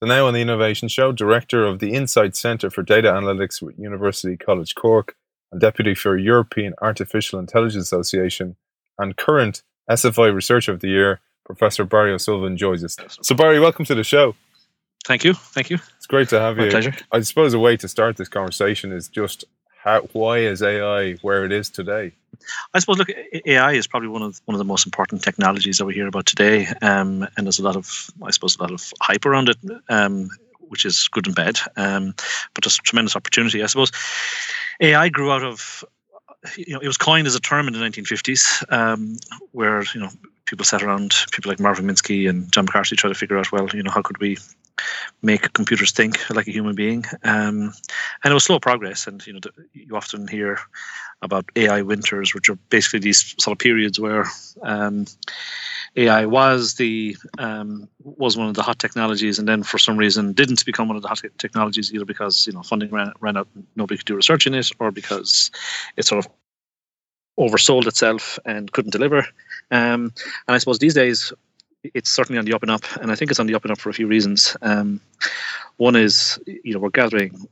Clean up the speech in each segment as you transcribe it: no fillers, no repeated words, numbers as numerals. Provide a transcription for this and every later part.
So now on the Innovation Show, Director of the Insight Centre for Data Analytics with University College Cork and Deputy for European Artificial Intelligence Association and current SFI Researcher of the Year, Professor Barry O'Sullivan joins us. So Barry, welcome to the show. Thank you. It's great to have you. My pleasure. I suppose a way to start this conversation is just why is AI where it is today? I suppose, look, AI is probably one of the most important technologies that we hear about today, and there's a lot of hype around it, which is good and bad, but there's tremendous opportunity. I suppose AI grew out of, it was coined as a term in the 1950s, where people sat around, people like Marvin Minsky and John McCarthy, try to figure out, how could we make computers think like a human being, and it was slow progress. And you often hear about AI winters, which are basically these sort of periods where AI was one of the hot technologies, and then for some reason didn't become one of the hot technologies, either because funding ran out, nobody could do research in it, or because it sort of oversold itself and couldn't deliver. And I suppose these days, it's certainly on the up and up, and I think it's on the up and up for a few reasons. One is, we're gathering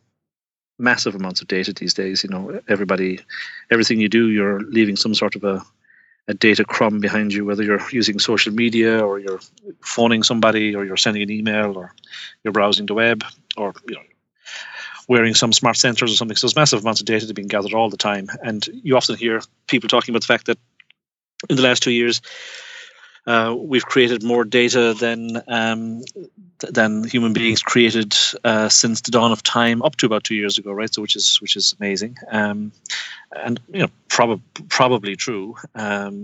massive amounts of data these days. Everything you do, you're leaving some sort of a data crumb behind you, whether you're using social media or you're phoning somebody or you're sending an email or you're browsing the web or, wearing some smart sensors or something. So there's massive amounts of data being gathered all the time. And you often hear people talking about the fact that in the last 2 years, we've created more data than human beings created since the dawn of time, up to about 2 years ago, right? So, which is amazing, and probably true. But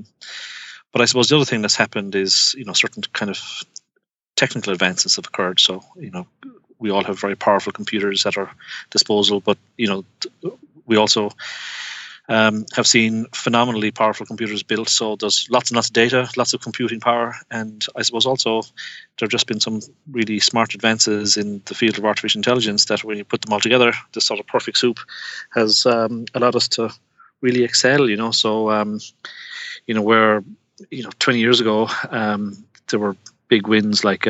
I suppose the other thing that's happened is certain kind of technical advances have occurred. So we all have very powerful computers at our disposal, but we also have seen phenomenally powerful computers built. So there's lots and lots of data, lots of computing power. And I suppose also there have just been some really smart advances in the field of artificial intelligence that when you put them all together, this sort of perfect soup has allowed us to really excel, So, where, 20 years ago, there were big wins like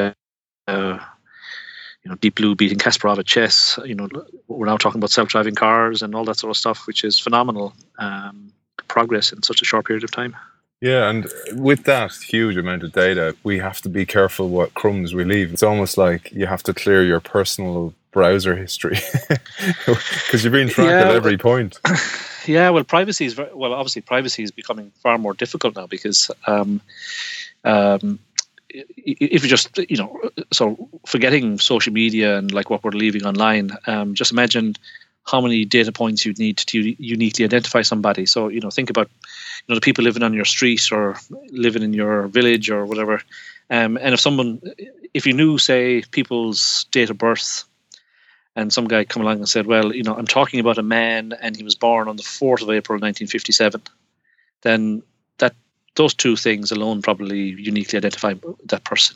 Deep Blue beating Kasparov at chess. We're now talking about self-driving cars and all that sort of stuff, which is phenomenal progress in such a short period of time. Yeah, and with that huge amount of data, we have to be careful what crumbs we leave. It's almost like you have to clear your personal browser history because you're being tracked at every point. Yeah, well, privacy is becoming far more difficult now because if you just, so forgetting social media and like what we're leaving online, just imagine how many data points you'd need to uniquely identify somebody. So, think about, the people living on your street or living in your village or whatever. And if you knew, say, people's date of birth, and some guy come along and said, well, I'm talking about a man and he was born on the 4th of April, 1957, then those two things alone probably uniquely identify that person,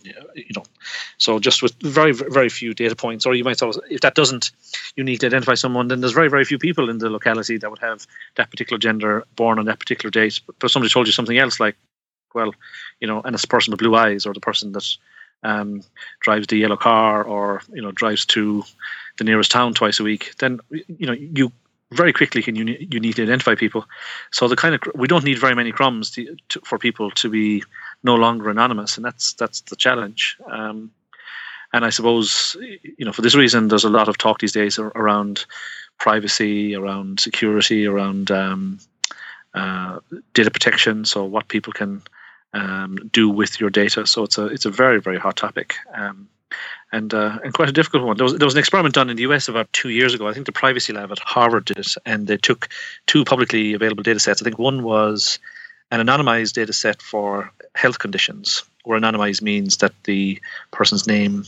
So just with very, very few data points, or you might say, if that doesn't uniquely identify someone, then there's very, very few people in the locality that would have that particular gender born on that particular date. But somebody told you something else, like, well, and it's the person with blue eyes, or the person that drives the yellow car, or, drives to the nearest town twice a week, then, you very quickly can uniquely identify people. So we don't need very many crumbs for people to be no longer anonymous, and that's the challenge. And I suppose, for this reason, there's a lot of talk these days around privacy, around security, around data protection. So what people can do with your data. So it's a very, very hot topic. And quite a difficult one. There was an experiment done in the US about 2 years ago. I think the privacy lab at Harvard did it, and they took two publicly available data sets. I think one was an anonymized data set for health conditions, where anonymized means that the person's name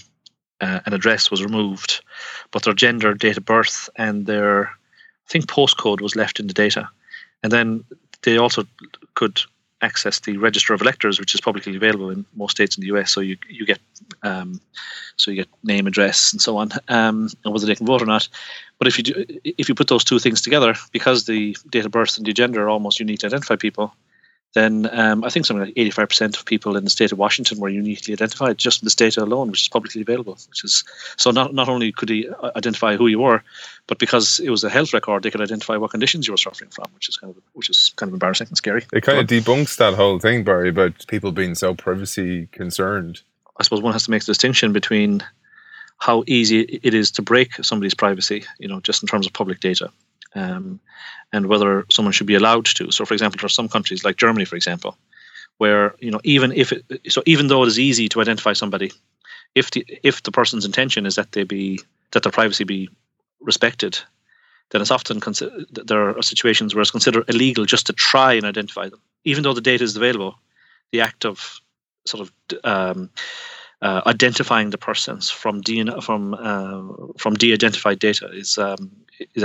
and address was removed, but their gender, date of birth, and their, I think, postcode was left in the data. And then they also could access the register of electors, which is publicly available in most states in the US. So you get name, address, and so on, and whether they can vote or not. But if you put those two things together, because the date of birth and the gender are almost unique to identify people, then I think something like 85% of people in the state of Washington were uniquely identified just from this data alone, which is publicly available. Which is so not only could he identify who you were, but because it was a health record, they could identify what conditions you were suffering from, which is kind of embarrassing and scary. It kind of debunks that whole thing, Barry, about people being so privacy concerned. I suppose one has to make the distinction between how easy it is to break somebody's privacy, just in terms of public data. And whether someone should be allowed to. So, for example, for some countries like Germany, for example, where even though it is easy to identify somebody, if the person's intention is that their privacy be respected, then it's often there are situations where it's considered illegal just to try and identify them, even though the data is available. The act of sort of identifying the persons from de-identified data is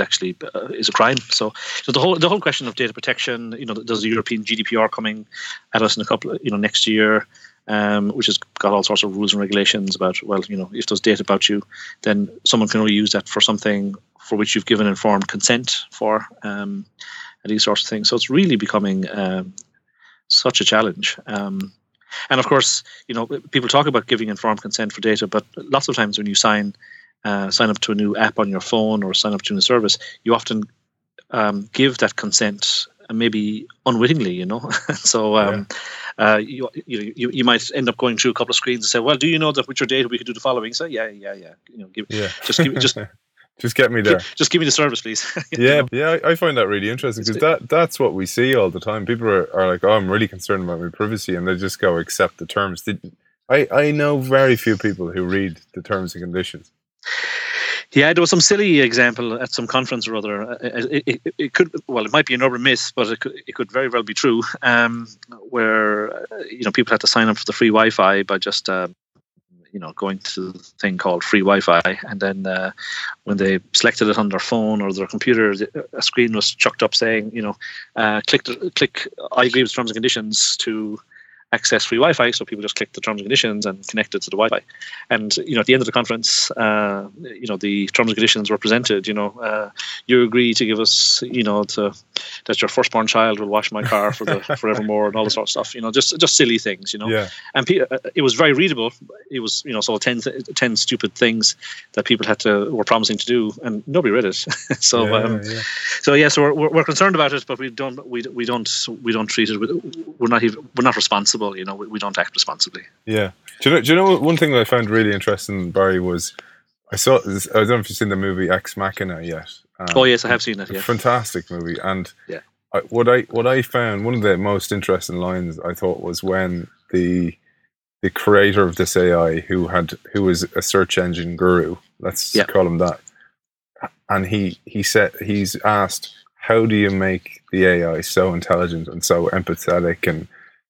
actually a crime. So the whole question of data protection, there's the European GDPR coming at us in a couple, next year, which has got all sorts of rules and regulations about, if there's data about you, then someone can only use that for something for which you've given informed consent for, and these sorts of things. So it's really becoming such a challenge. And of course, people talk about giving informed consent for data, but lots of times when you sign up to a new app on your phone or sign up to a new service, you often give that consent, maybe unwittingly, So you might end up going through a couple of screens and say, "Well, do you know that with your data we could do the following?" So just get me there. Just give me the service, please. I find that really interesting because that's what we see all the time. People are like, "Oh, I'm really concerned about my privacy," and they just go accept the terms. I know very few people who read the terms and conditions. Yeah, there was some silly example at some conference or other. It might be an urban myth, but it could very well be true. Where people had to sign up for the free Wi-Fi by just going to the thing called free Wi-Fi, and then when they selected it on their phone or their computer, a screen was chucked up saying, click I agree with terms and conditions to access free Wi-Fi, so people just clicked the terms and conditions and connected to the Wi-Fi. And, at the end of the conference, the terms and conditions were presented, you agree to give us, that your firstborn child will wash my car forevermore and all this sort of stuff, just silly things, Yeah. And it was very readable. It was, 10 stupid things that people were promising to do, and nobody read it. So we're concerned about it, but we don't treat it. We're not responsible. We don't act responsibly. Yeah. Do you know one thing that I found really interesting, Barry, was I don't know if you've seen the movie Ex Machina yet. Oh yes, I have seen it. Yeah. Fantastic movie. And what I found, one of the most interesting lines I thought was when the creator of this AI who was a search engine guru, let's call him that, and he said, he's asked, how do you make the AI so intelligent and so empathetic and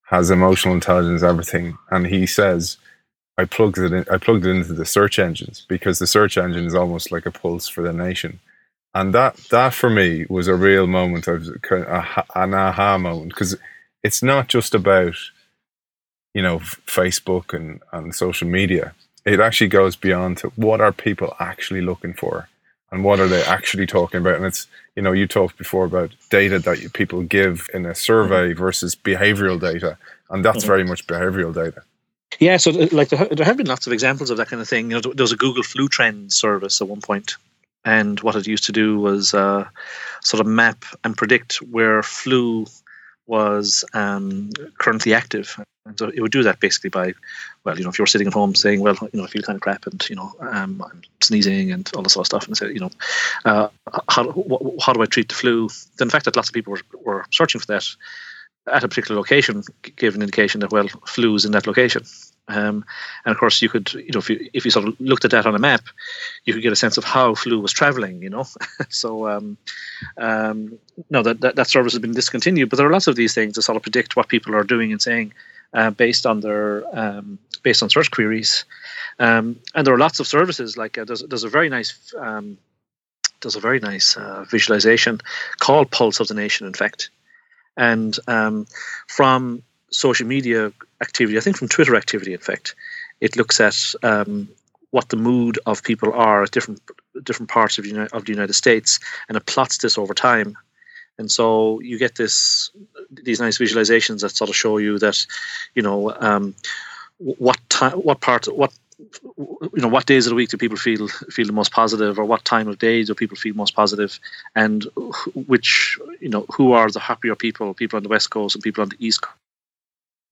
has emotional intelligence, everything? And he says, I plugged it into the search engines, because the search engine is almost like a Pulse for the Nation. And that for me was a real moment, an aha moment, because it's not just about, Facebook and social media. It actually goes beyond to what are people actually looking for and what are they actually talking about. And it's, you talked before about data that people give in a survey versus behavioral data, and that's very much behavioral data. Yeah, so there have been lots of examples of that kind of thing. There was a Google Flu Trends service at one point, and what it used to do was sort of map and predict where flu was currently active. And so it would do that basically by, if you're sitting at home saying, I feel kind of crap and, I'm sneezing and all this sort of stuff, and say, how do I treat the flu? Then the fact that lots of people were searching for that at a particular location gave an indication that, flu is in that location. And of course, you could, if you sort of looked at that on a map, you could get a sense of how flu was traveling, So, no, that service has been discontinued, but there are lots of these things to sort of predict what people are doing and saying based on their based on search queries. And there are lots of services like there's a very nice visualization called Pulse of the Nation, in fact, and from social media activity, I think from Twitter activity, in fact, it looks at what the mood of people are at different parts of the United States, and it plots this over time, And so you get these nice visualizations that sort of show you that, you know, what days of the week do people feel the most positive, or what time of day do people feel most positive, and which, you know, who are the happier people on the West Coast and people on the East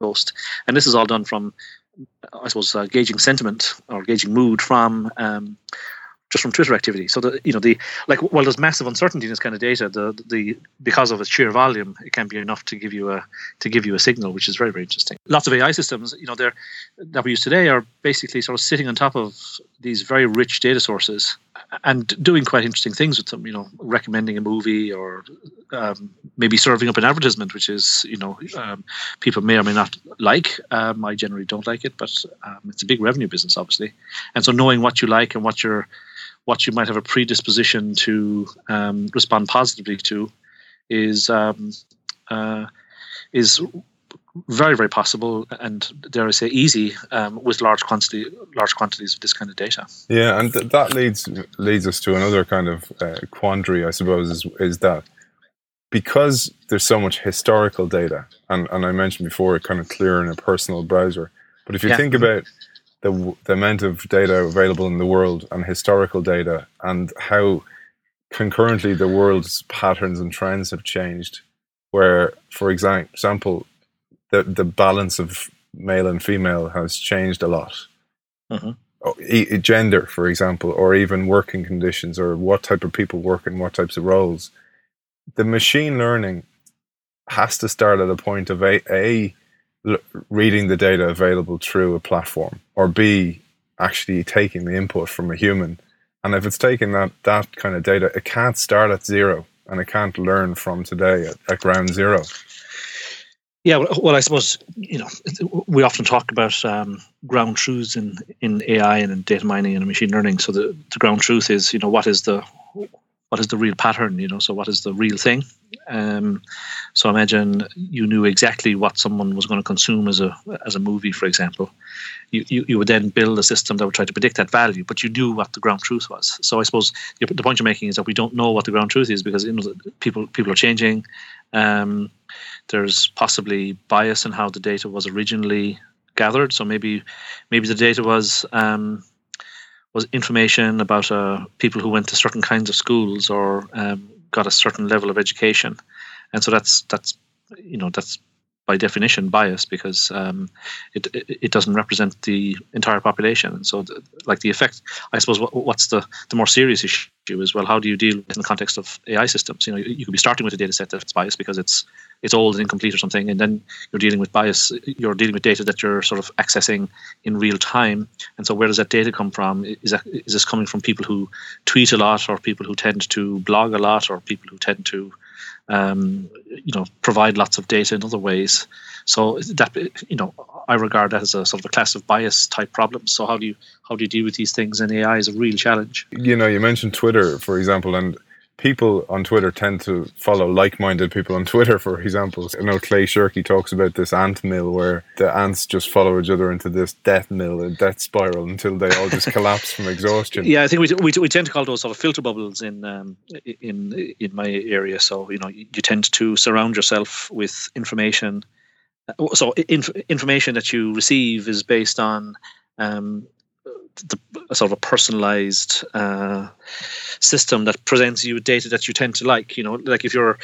Coast. And this is all done from, I suppose, gauging sentiment or gauging mood from just from Twitter activity. So while there's massive uncertainty in this kind of data, because of its sheer volume, it can be enough to give you a signal, which is very, very interesting. Lots of AI systems, you know, that we use today are basically sort of sitting on top of these very rich data sources and doing quite interesting things with them. You know, recommending a movie, or maybe serving up an advertisement, which is, you know, people may or may not like. I generally don't like it, but it's a big revenue business, obviously. And so knowing what you like and what you might have a predisposition to respond positively to is very, very possible, and dare I say easy, with large quantities of this kind of data. Yeah, and that leads us to another kind of quandary, I suppose, is that because there's so much historical data, and I mentioned before, it kind of clear in a personal browser. But if you think about the amount of data available in the world and historical data, and how concurrently the world's patterns and trends have changed, where, for example, the balance of male and female has changed a lot. Mm-hmm. Gender, for example, or even working conditions, or what type of people work in what types of roles. The machine learning has to start at a point of reading the data available through a platform, or B, actually taking the input from a human. And if it's taking that kind of data, it can't start at zero, and it can't learn from today at ground zero. Yeah, well, I suppose, you know, we often talk about ground truths in AI and in data mining and in machine learning. So the ground truth is, you know, what is the real pattern, you know, so what is the real thing? So imagine you knew exactly what someone was going to consume as a movie, for example. You would then build a system that would try to predict that value, but you knew what the ground truth was. So I suppose the point you're making is that we don't know what the ground truth is, because, you know, people are changing. There's possibly bias in how the data was originally gathered. So maybe the data was information about people who went to certain kinds of schools, or got a certain level of education. And so that's by definition bias, because it doesn't represent the entire population. And so the effect, I suppose, what's the more serious issue is, well, how do you deal in the context of AI systems? You know, you could be starting with a data set that's biased because it's old and incomplete or something, and then you're dealing with bias. You're dealing with data that you're sort of accessing in real time. And so where does that data come from? Is this coming from people who tweet a lot, or people who tend to blog a lot, or people who tend to provide lots of data in other ways? So that, you know, I regard that as a sort of a class of bias type problem. So how do you deal with these things in AI is a real challenge. You know, you mentioned Twitter, for example, and people on Twitter tend to follow like-minded people on Twitter, for example. I know Clay Shirky talks about this ant mill, where the ants just follow each other into this death mill, a death spiral, until they all just collapse from exhaustion. Yeah, I think we tend to call those sort of filter bubbles in my area. So, you know, you tend to surround yourself with information. So information that you receive is based on sort of a personalized system that presents you with data that you tend to like. You know, like if you're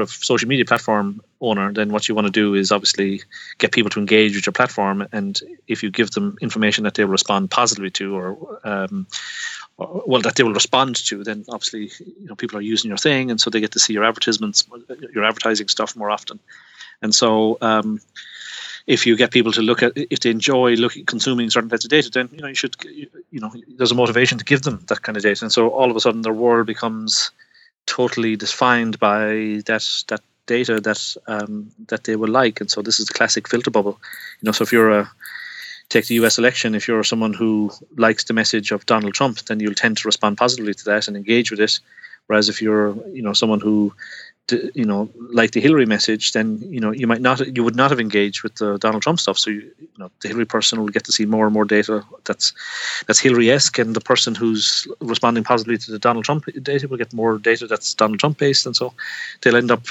a social media platform owner, then what you want to do is obviously get people to engage with your platform. And if you give them information that they will respond positively to, or that they will respond to, then obviously, you know, people are using your thing, and so they get to see your advertisements, your advertising stuff more often. And so, if you get people to consuming certain types of data, then, you know, there's a motivation to give them that kind of data. And so all of a sudden their world becomes totally defined by that data that they will like. And so this is the classic filter bubble. You know, so if take the US election, if you're someone who likes the message of Donald Trump, then you'll tend to respond positively to that and engage with it. Whereas if you're, you know, someone who you know, like the Hillary message, then, you know, you would not have engaged with the Donald Trump stuff. So, you know, the Hillary person will get to see more and more data that's Hillary-esque, and the person who's responding positively to the Donald Trump data will get more data that's Donald Trump-based, and so they'll end up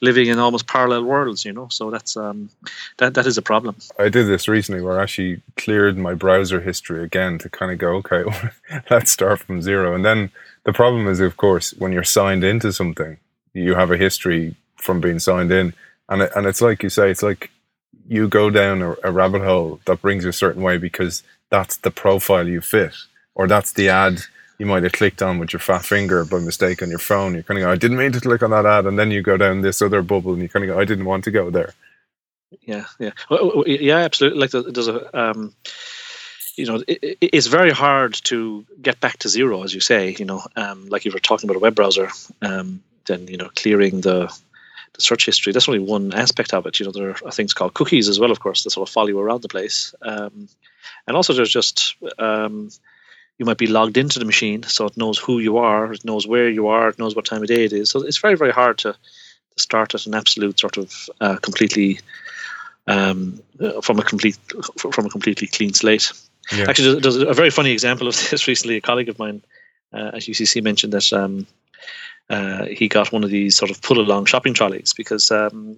living in almost parallel worlds, you know. So that's that is a problem. I did this recently where I actually cleared my browser history again to kind of go, okay, let's start from zero. And then the problem is, of course, when you're signed into something, you have a history from being signed in, and it's like you say, it's like you go down a rabbit hole that brings you a certain way because that's the profile you fit, or that's the ad you might have clicked on with your fat finger by mistake on your phone. You're kind of go, I didn't mean to click on that ad, and then you go down this other bubble, and you kind of go, I didn't want to go there. Yeah, absolutely. Like there's a. You know, it's very hard to get back to zero, as you say, you know, like you were talking about a web browser, then, you know, clearing the search history. That's only one aspect of it. You know, there are things called cookies as well, of course, that sort of follow you around the place. And also there's just, you might be logged into the machine, so it knows who you are, it knows where you are, it knows what time of day it is. So it's very, very hard to start at an absolute sort of completely, from a completely clean slate. Yeah. Actually, there's a very funny example of this recently. A colleague of mine at UCC mentioned that he got one of these sort of pull-along shopping trolleys because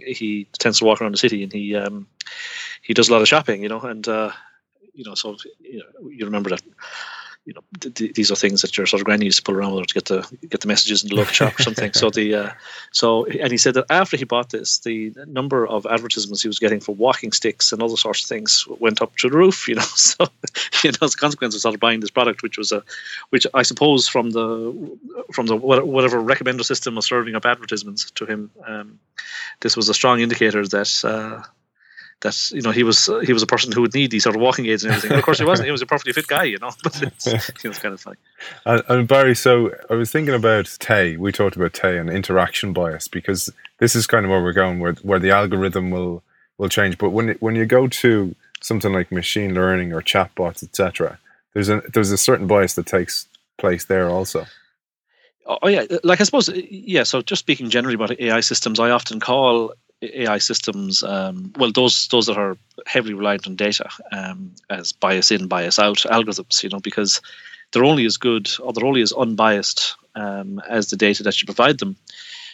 he tends to walk around the city and he does a lot of shopping, you know. And you know, so you know, you remember that, you know, these are things that your sort of granny used to pull around with to get the messages in the local shop or something. So and he said that after he bought this, the number of advertisements he was getting for walking sticks and other sorts of things went up to the roof. You know, so you know, as a consequence of sort of buying this product, which I suppose from the whatever recommender system was serving up advertisements to him, this was a strong indicator that. That, you know, he was a person who would need these sort of walking aids and everything. But of course, he wasn't. He was a perfectly fit guy, you know. But it was kind of funny. And Barry, so I was thinking about Tay. We talked about Tay and interaction bias, because this is kind of where we're going, where the algorithm will change. But when you go to something like machine learning or chatbots, etc., there's a certain bias that takes place there also. Oh yeah, like I suppose yeah. So just speaking generally about AI systems, I often call. AI systems, those that are heavily reliant on data, as bias in, bias out algorithms, you know, because they're only as good or they're only as unbiased as the data that you provide them.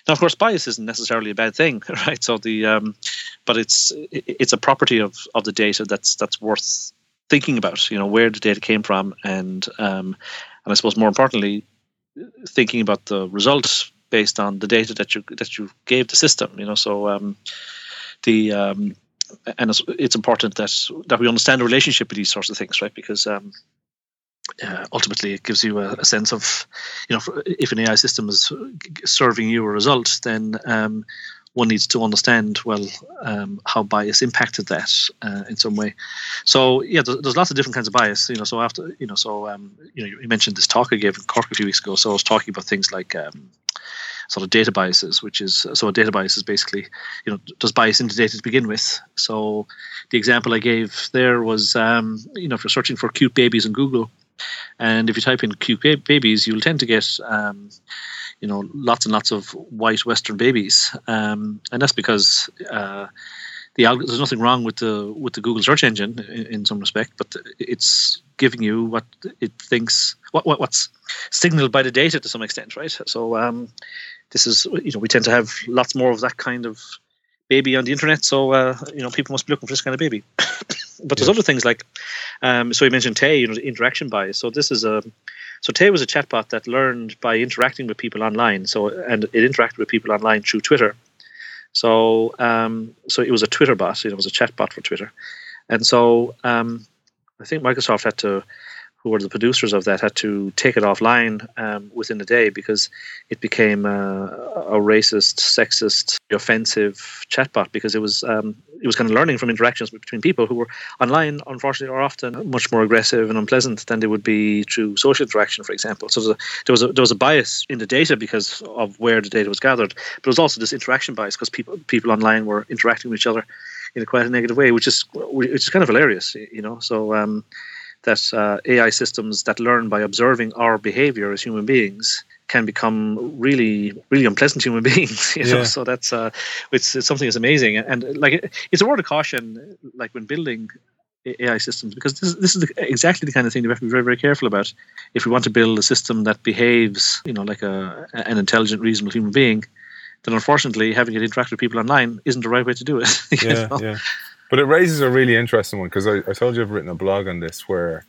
Now, of course, bias isn't necessarily a bad thing, right? So but it's a property of the data that's worth thinking about, you know, where the data came from, and I suppose more importantly, thinking about the results based on the data that you gave the system, you know. So and it's important that we understand the relationship with these sorts of things, right? Because ultimately, it gives you a sense of, you know, if an AI system is serving you a result, then one needs to understand how bias impacted that in some way. So yeah, there's lots of different kinds of bias, you know. So after, you know, so you know, you mentioned this talk I gave in Cork a few weeks ago. So I was talking about things like. Sort of data biases, a data bias is basically, you know, does bias into data to begin with. So the example I gave there was, you know, if you're searching for cute babies in Google, and if you type in cute babies, you'll tend to get, you know, lots and lots of white Western babies, and that's because there's nothing wrong with the Google search engine in some respect, but it's giving you what it thinks, what's signaled by the data to some extent, right? So this is, you know, we tend to have lots more of that kind of baby on the internet, so you know, people must be looking for this kind of baby. But there's other things like, so you mentioned Tay, you know, the interaction bias. So this is Tay was a chatbot that learned by interacting with people online. So, and it interacted with people online through Twitter. So, so it was a Twitter bot. You know, it was a chat bot for Twitter, and so I think Microsoft had to, who were the producers of that, had to take it offline within a day because it became a racist, sexist, offensive chatbot, because it was kind of learning from interactions between people who were online. Unfortunately, are often much more aggressive and unpleasant than they would be through social interaction, for example. So there was a bias in the data because of where the data was gathered, but there was also this interaction bias because people online were interacting with each other in quite a negative way, which is kind of hilarious, you know. So. That AI systems that learn by observing our behavior as human beings can become really, really unpleasant human beings. You know, so that's it's something that's amazing, and like it's a word of caution, like when building AI systems, because this is exactly the kind of thing we have to be very, very careful about. If we want to build a system that behaves, you know, like an intelligent, reasonable human being, then unfortunately, having it interact with people online isn't the right way to do it. Yeah. But it raises a really interesting one, because I told you I've written a blog on this where,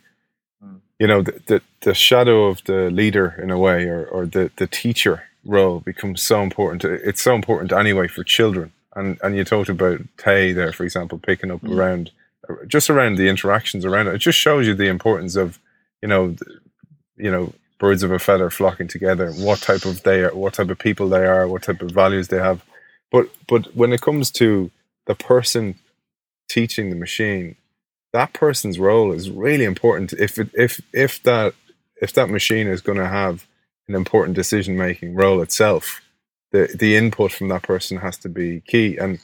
you know, the shadow of the leader in a way, or the teacher role becomes so important. It's so important anyway for children. And you talked about Tay there, for example, picking up around the interactions around it. It just shows you the importance of, you know, birds of a feather flocking together, what type of people they are, what type of values they have. But when it comes to the person teaching the machine, that person's role is really important. If that machine is going to have an important decision-making role itself, the input from that person has to be key. And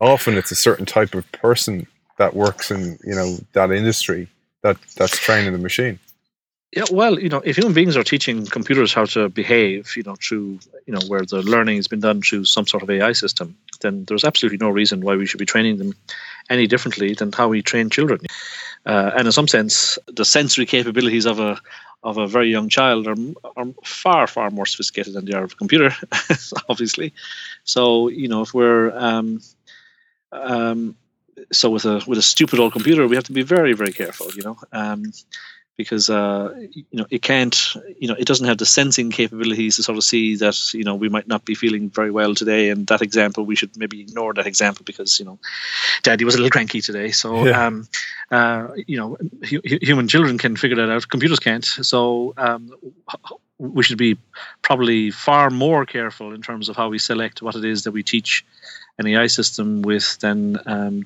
often it's a certain type of person that works in, you know, that industry that's training the machine. Yeah, well, you know, if human beings are teaching computers how to behave, you know, through, you know, where the learning has been done through some sort of AI system, then there's absolutely no reason why we should be training them any differently than how we train children. And in some sense, the sensory capabilities of a very young child are far, far more sophisticated than they are of a computer, obviously. So, you know, if we're with a stupid old computer, we have to be very, very careful, you know. Because it can't, it doesn't have the sensing capabilities to sort of see that, you know, we might not be feeling very well today, and that example, we should maybe ignore that example because, you know, Daddy was a little cranky today. So, human children can figure that out. Computers can't. So we should be probably far more careful in terms of how we select what it is that we teach an AI system with than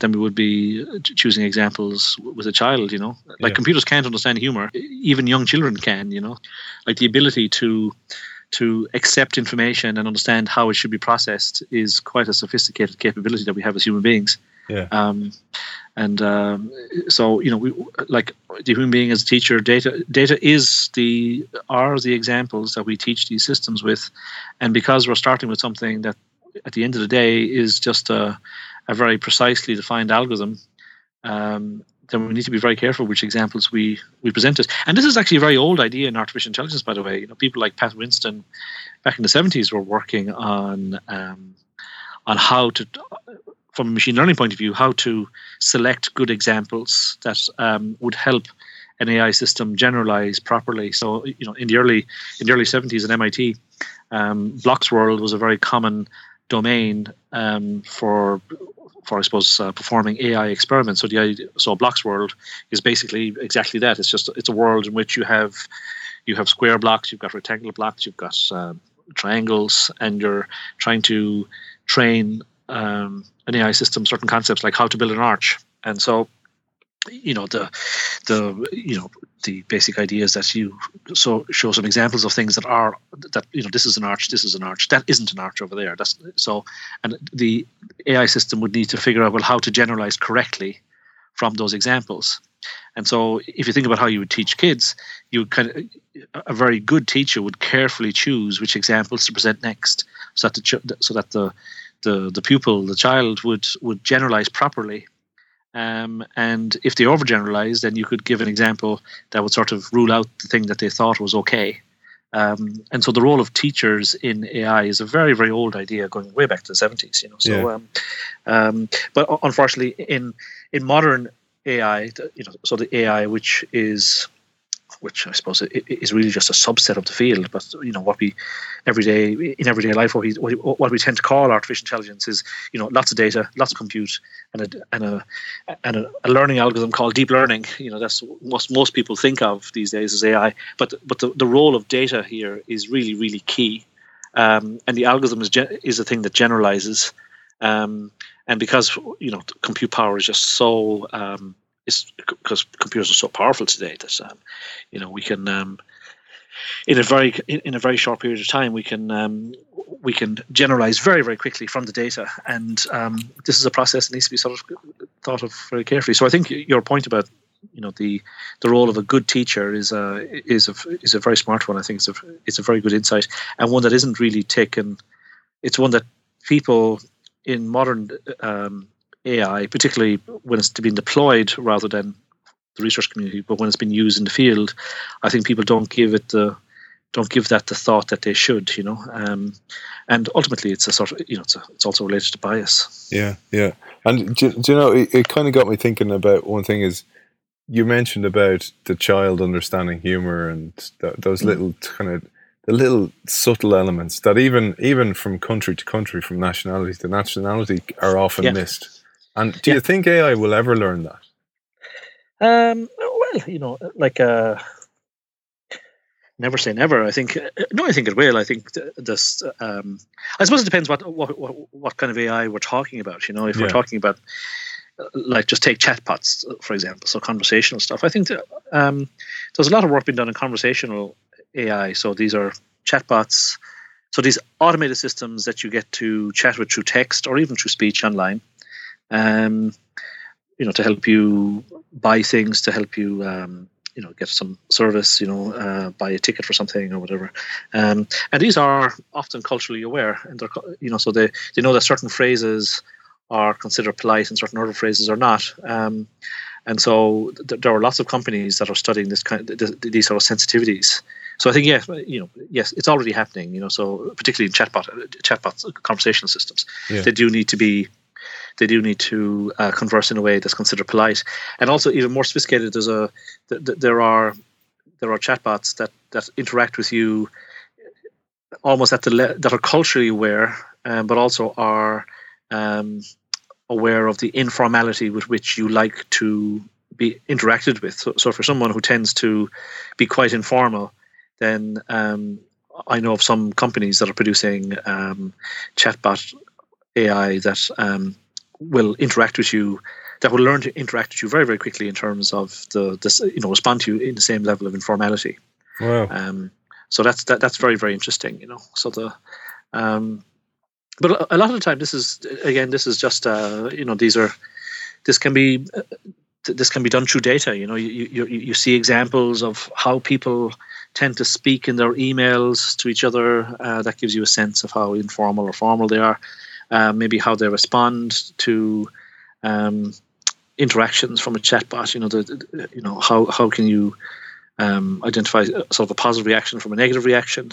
we would be choosing examples with a child, you know. Like computers can't understand humor. Even young children can, you know. Like the ability to accept information and understand how it should be processed is quite a sophisticated capability that we have as human beings. Yeah. So, you know, we, like the human being as a teacher, data are the examples that we teach these systems with. And because we're starting with something that at the end of the day is just a very precisely defined algorithm, then we need to be very careful which examples we present it. And this is actually a very old idea in artificial intelligence, by the way. You know, people like Pat Winston back in the 70s were working on how to, from a machine learning point of view, how to select good examples that would help an AI system generalize properly. So, you know, in the early 70s at MIT, Blocks World was a very common domain for I suppose performing AI experiments. So Blocks World is basically exactly that. It's a world in which you have square blocks, you've got rectangular blocks, you've got triangles, and you're trying to train an AI system certain concepts like how to build an arch. And so, you know, the basic idea is that you show some examples of things that you know, this is an arch, that isn't an arch over there. And the AI system would need to figure out, well, how to generalize correctly from those examples. And so, if you think about how you would teach kids, a very good teacher would carefully choose which examples to present next, so that the pupil, the child, would generalize properly. And if they overgeneralize, then you could give an example that would sort of rule out the thing that they thought was okay. And so the role of teachers in AI is a very, very old idea, going way back to the 70s. You know, so but unfortunately, in modern AI, you know, so the AI which I suppose is really just a subset of the field. But, you know, what we everyday life, what we tend to call artificial intelligence is, you know, lots of data, lots of compute, and a learning algorithm called deep learning. You know, that's what most people think of these days as AI. But the role of data here is really, really key. And the algorithm is the thing that generalizes. And because, you know, compute power is just so. It's because computers are so powerful today that you know, we can in a very short period of time we can generalize very, very quickly from the data, and this is a process that needs to be sort of thought of very carefully. So I think your point about you know, the role of a good teacher is a very smart one. I think it's a very good insight, and one that isn't really taken. It's one that people in modern AI, particularly when it's been deployed rather than the research community, but when it's been used in the field, I think people don't give that the thought that they should, you know. And ultimately, it's a sort of, you know, it's also related to bias. Yeah, yeah. And do you know, it kind of got me thinking about one thing is you mentioned about the child understanding humor and those little kind of the little subtle elements that even from country to country, from nationality to nationality, are often missed. And do you think AI will ever learn that? Well, you know, like. Never say never. I think it will. I think this. I suppose it depends what kind of AI we're talking about. You know, if we're talking about, like, just take chatbots for example. So conversational stuff. I think there's a lot of work being done in conversational AI. So these are chatbots. So these automated systems that you get to chat with through text or even through speech online. You know, to help you buy things, to help you. You know, get some service, you know, buy a ticket for something or whatever. And these are often culturally aware, and they're, you know, so they know that certain phrases are considered polite and certain other phrases are not. And so there are lots of companies that are studying this kind of, these sort of sensitivities. So I think, yes, it's already happening, you know, so particularly in chatbots, conversational systems, they do need to be, they do need to converse in a way that's considered polite, and also even more sophisticated. There are chatbots that interact with you almost at that are culturally aware, but also are aware of the informality with which you like to be interacted with. So for someone who tends to be quite informal, then I know of some companies that are producing chatbot AI that will interact with you, that will learn to interact with you very, very quickly in terms of you know, respond to you in the same level of informality. Wow. So that's very, very interesting, you know. So but a lot of the time, this is just you know, this can be done through data. You know, you see examples of how people tend to speak in their emails to each other. That gives you a sense of how informal or formal they are. Maybe how they respond to interactions from a chatbot. You know, you know, how can you identify sort of a positive reaction from a negative reaction?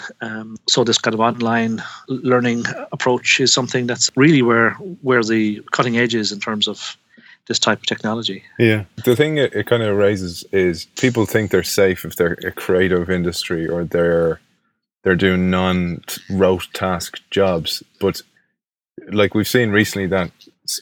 So this kind of online learning approach is something that's really where the cutting edge is in terms of this type of technology. Yeah, the thing it kind of raises is people think they're safe if they're a creative industry or they're doing non-rote task jobs, but like we've seen recently that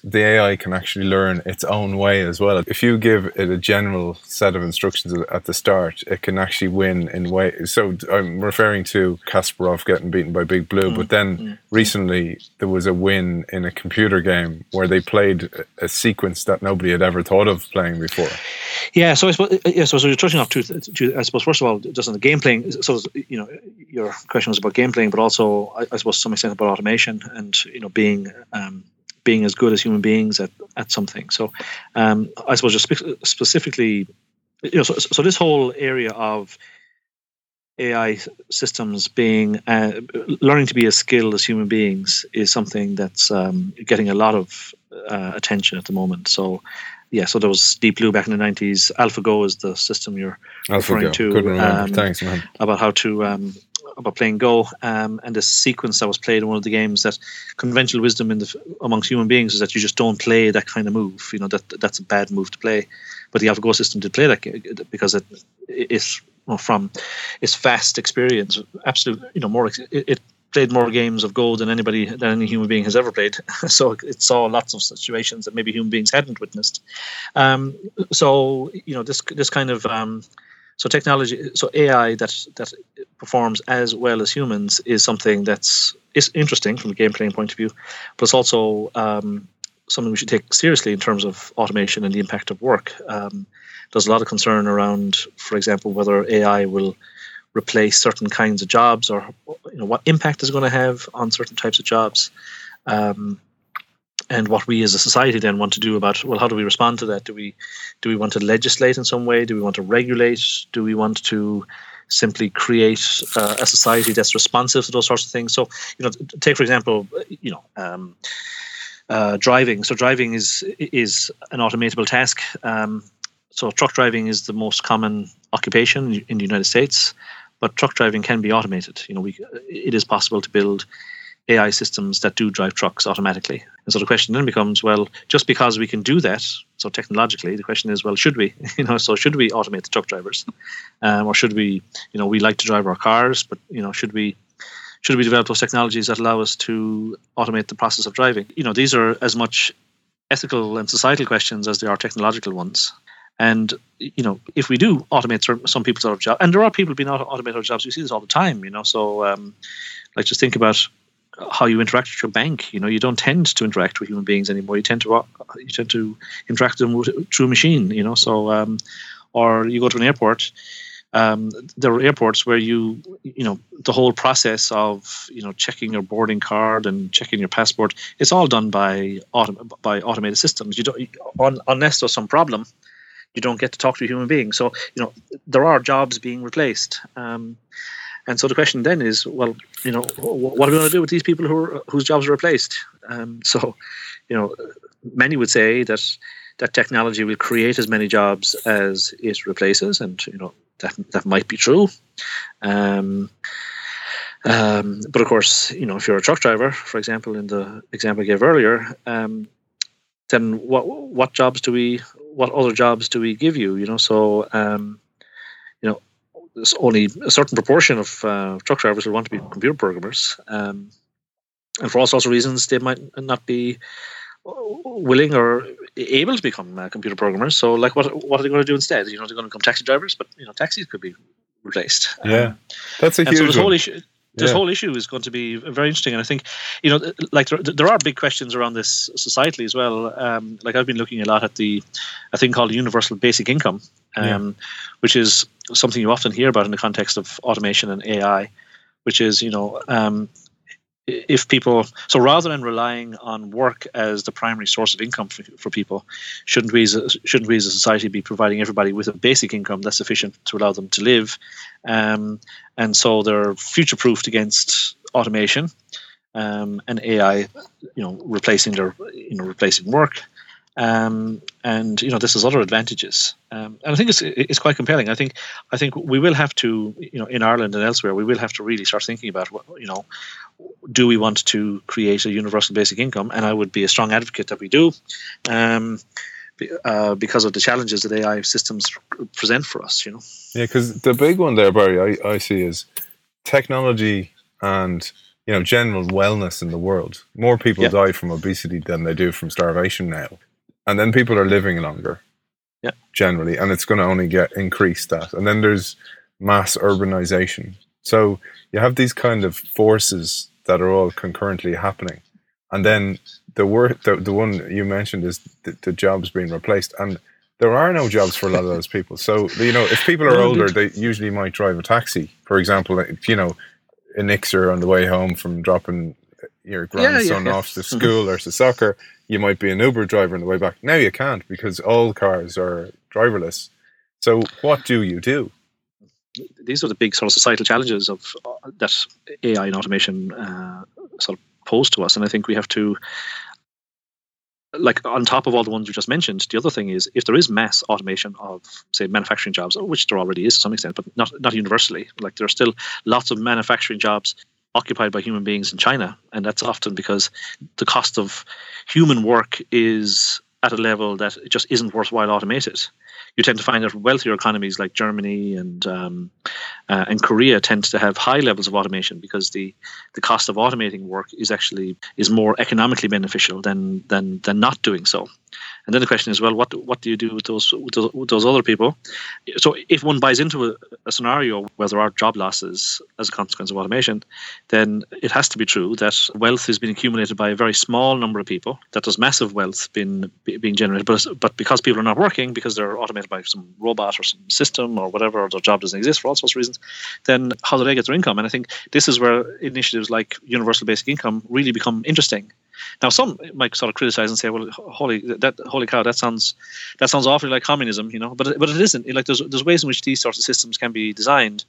the AI can actually learn its own way as well. If you give it a general set of instructions at the start, it can actually win in ways. So I'm referring to Kasparov getting beaten by Big Blue, but then recently there was a win in a computer game where they played a sequence that nobody had ever thought of playing before. Yeah, so I suppose so you're touching off two, I suppose, first of all, just on the game playing. So, you know, your question was about game playing, but also, I suppose, to some extent about automation and, you know, being as good as human beings at something. So I suppose just specifically, you know, so this whole area of AI systems being, learning to be as skilled as human beings is something that's getting a lot of attention at the moment. So yeah, so there was Deep Blue back in the 90s. AlphaGo is the system you're referring to. Couldn't remember. Thanks, man. About how to... about playing Go, and the sequence that was played in one of the games, that conventional wisdom amongst human beings is that you just don't play that kind of move. You know, that's a bad move to play. But the AlphaGo system did play that because it's, well, from its vast experience, absolute, you know, it played more games of Go than any human being has ever played. So it saw lots of situations that maybe human beings hadn't witnessed. So you know, this kind of so technology, so AI that performs as well as humans is something it's interesting from a game playing point of view, but it's also something we should take seriously in terms of automation and the impact of work. There's a lot of concern around, for example, whether AI will replace certain kinds of jobs, or, you know, what impact it's going to have on certain types of jobs. and what we as a society then want to do about, well, how do we respond to that? Do we want to legislate in some way? Do we want to regulate? Do we want to simply create a society that's responsive to those sorts of things? So, you know, take, for example, you know, driving. So driving is an automatable task. So truck driving is the most common occupation in the United States, but truck driving can be automated. You know, it is possible to build AI systems that do drive trucks automatically. And so the question then becomes, well, just because we can do that, so technologically, the question is, well, should we? You know, so should we automate the truck drivers? Or should we, you know, we like to drive our cars, but, you know, should we develop those technologies that allow us to automate the process of driving? You know, these are as much ethical and societal questions as they are technological ones. And, you know, if we do automate some people's sort of jobs, and there are people being automated out of jobs, we see this all the time, you know, so like just think about how you interact with your bank. You know, you don't tend to interact with human beings anymore. You tend to interact with them through a machine. You know, so or you go to an airport. There are airports where you know, the whole process of, you know, checking your boarding card and checking your passport, it's all done by automated systems. You don't, unless there's some problem, you don't get to talk to a human being. So, you know, there are jobs being replaced. And so the question then is, well, you know, what are we going to do with these people whose jobs are replaced? So, you know, many would say that technology will create as many jobs as it replaces, and, you know, that might be true. But of course, you know, if you're a truck driver, for example, in the example I gave earlier, then what other jobs do we give you? You know, so you know, only a certain proportion of truck drivers will want to be computer programmers, and for all sorts of reasons, they might not be willing or able to become computer programmers. So, like, what are they going to do instead? You know, they're going to become taxi drivers, but, you know, taxis could be replaced. Yeah, that's a huge. So this whole issue is going to be very interesting, and I think, you know, like there are big questions around this societally as well. Like, I've been looking a lot at a thing called universal basic income, which is something you often hear about in the context of automation and AI, which is, you know, if people, so rather than relying on work as the primary source of income for people, shouldn't we as a society be providing everybody with a basic income that's sufficient to allow them to live, and so they're future-proofed against automation and AI, you know, replacing work. And, you know, this has other advantages, and I think it's quite compelling. I think we will have to, you know, in Ireland and elsewhere, we will have to really start thinking about, you know, do we want to create a universal basic income? And I would be a strong advocate that we do, because of the challenges that AI systems present for us. You know, yeah, because the big one there, Barry, I see is technology and, you know, general wellness in the world. More people die from obesity than they do from starvation now. And then people are living longer, generally, and it's going to only get increased that. And then there's mass urbanization. So you have these kind of forces that are all concurrently happening. And then the one you mentioned is the jobs being replaced. And there are no jobs for a lot of those people. So, you know, if people are older, they usually might drive a taxi, for example, you know, an Ixer on the way home from dropping your grandson off to school or to soccer. You might be an Uber driver on the way back. Now you can't, because all cars are driverless. So what do you do? These are the big sort of societal challenges of that AI and automation sort of pose to us. And I think we have to, like, on top of all the ones we just mentioned, the other thing is, if there is mass automation of, say, manufacturing jobs, which there already is to some extent, but not universally. Like, there are still lots of manufacturing jobs occupied by human beings in China, and that's often because the cost of human work is at a level that it just isn't worthwhile automated. You tend to find that wealthier economies like Germany and Korea tend to have high levels of automation, because the cost of automating work is more economically beneficial than not doing so. And then the question is, well, what do you do with those other people? So if one buys into a scenario where there are job losses as a consequence of automation, then it has to be true that wealth has been accumulated by a very small number of people, that there's massive wealth being generated. But because people are not working, because they're automated by some robot or some system or whatever, or their job doesn't exist for all sorts of reasons, then how do they get their income? And I think this is where initiatives like universal basic income really become interesting. Now, some might sort of criticize and say, "Well, holy cow, that sounds awfully like communism," you know. But it isn't. Like there's ways in which these sorts of systems can be designed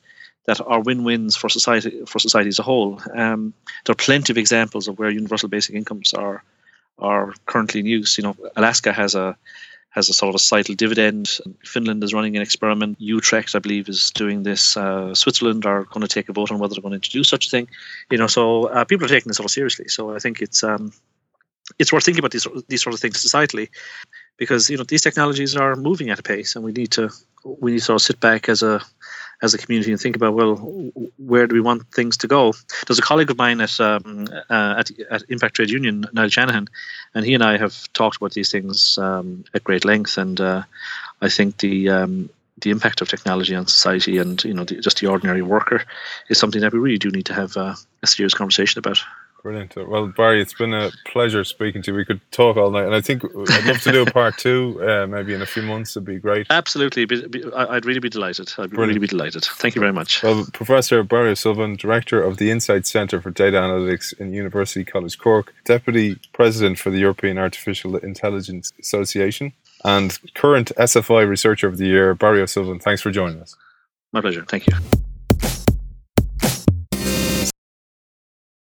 that are win-wins for society as a whole. There are plenty of examples of where universal basic incomes are currently in use. You know, Alaska has a sort of a societal dividend. Finland is running an experiment. Utrecht, I believe, is doing this. Switzerland are going to take a vote on whether they're going to introduce such a thing. You know, so people are taking this all seriously. So I think it's worth thinking about these sort of things societally, because you know these technologies are moving at a pace, and we need to sort of sit back as a community and think about, well, where do we want things to go? There's a colleague of mine at Impact Trade Union, Niall Shanahan, and he and I have talked about these things at great length. And I think the impact of technology on society and you know just the ordinary worker is something that we really do need to have a serious conversation about. Brilliant. Well, Barry, it's been a pleasure speaking to you. We could talk all night, and I think I'd love to do a part two, maybe in a few months. It'd be great. Absolutely. I'd really be delighted. Thank you very much. Well, Professor Barry O'Sullivan, Director of the Insight Centre for Data Analytics in University College Cork, Deputy President for the European Artificial Intelligence Association, and current SFI Researcher of the Year, Barry O'Sullivan. Thanks for joining us. My pleasure. Thank you.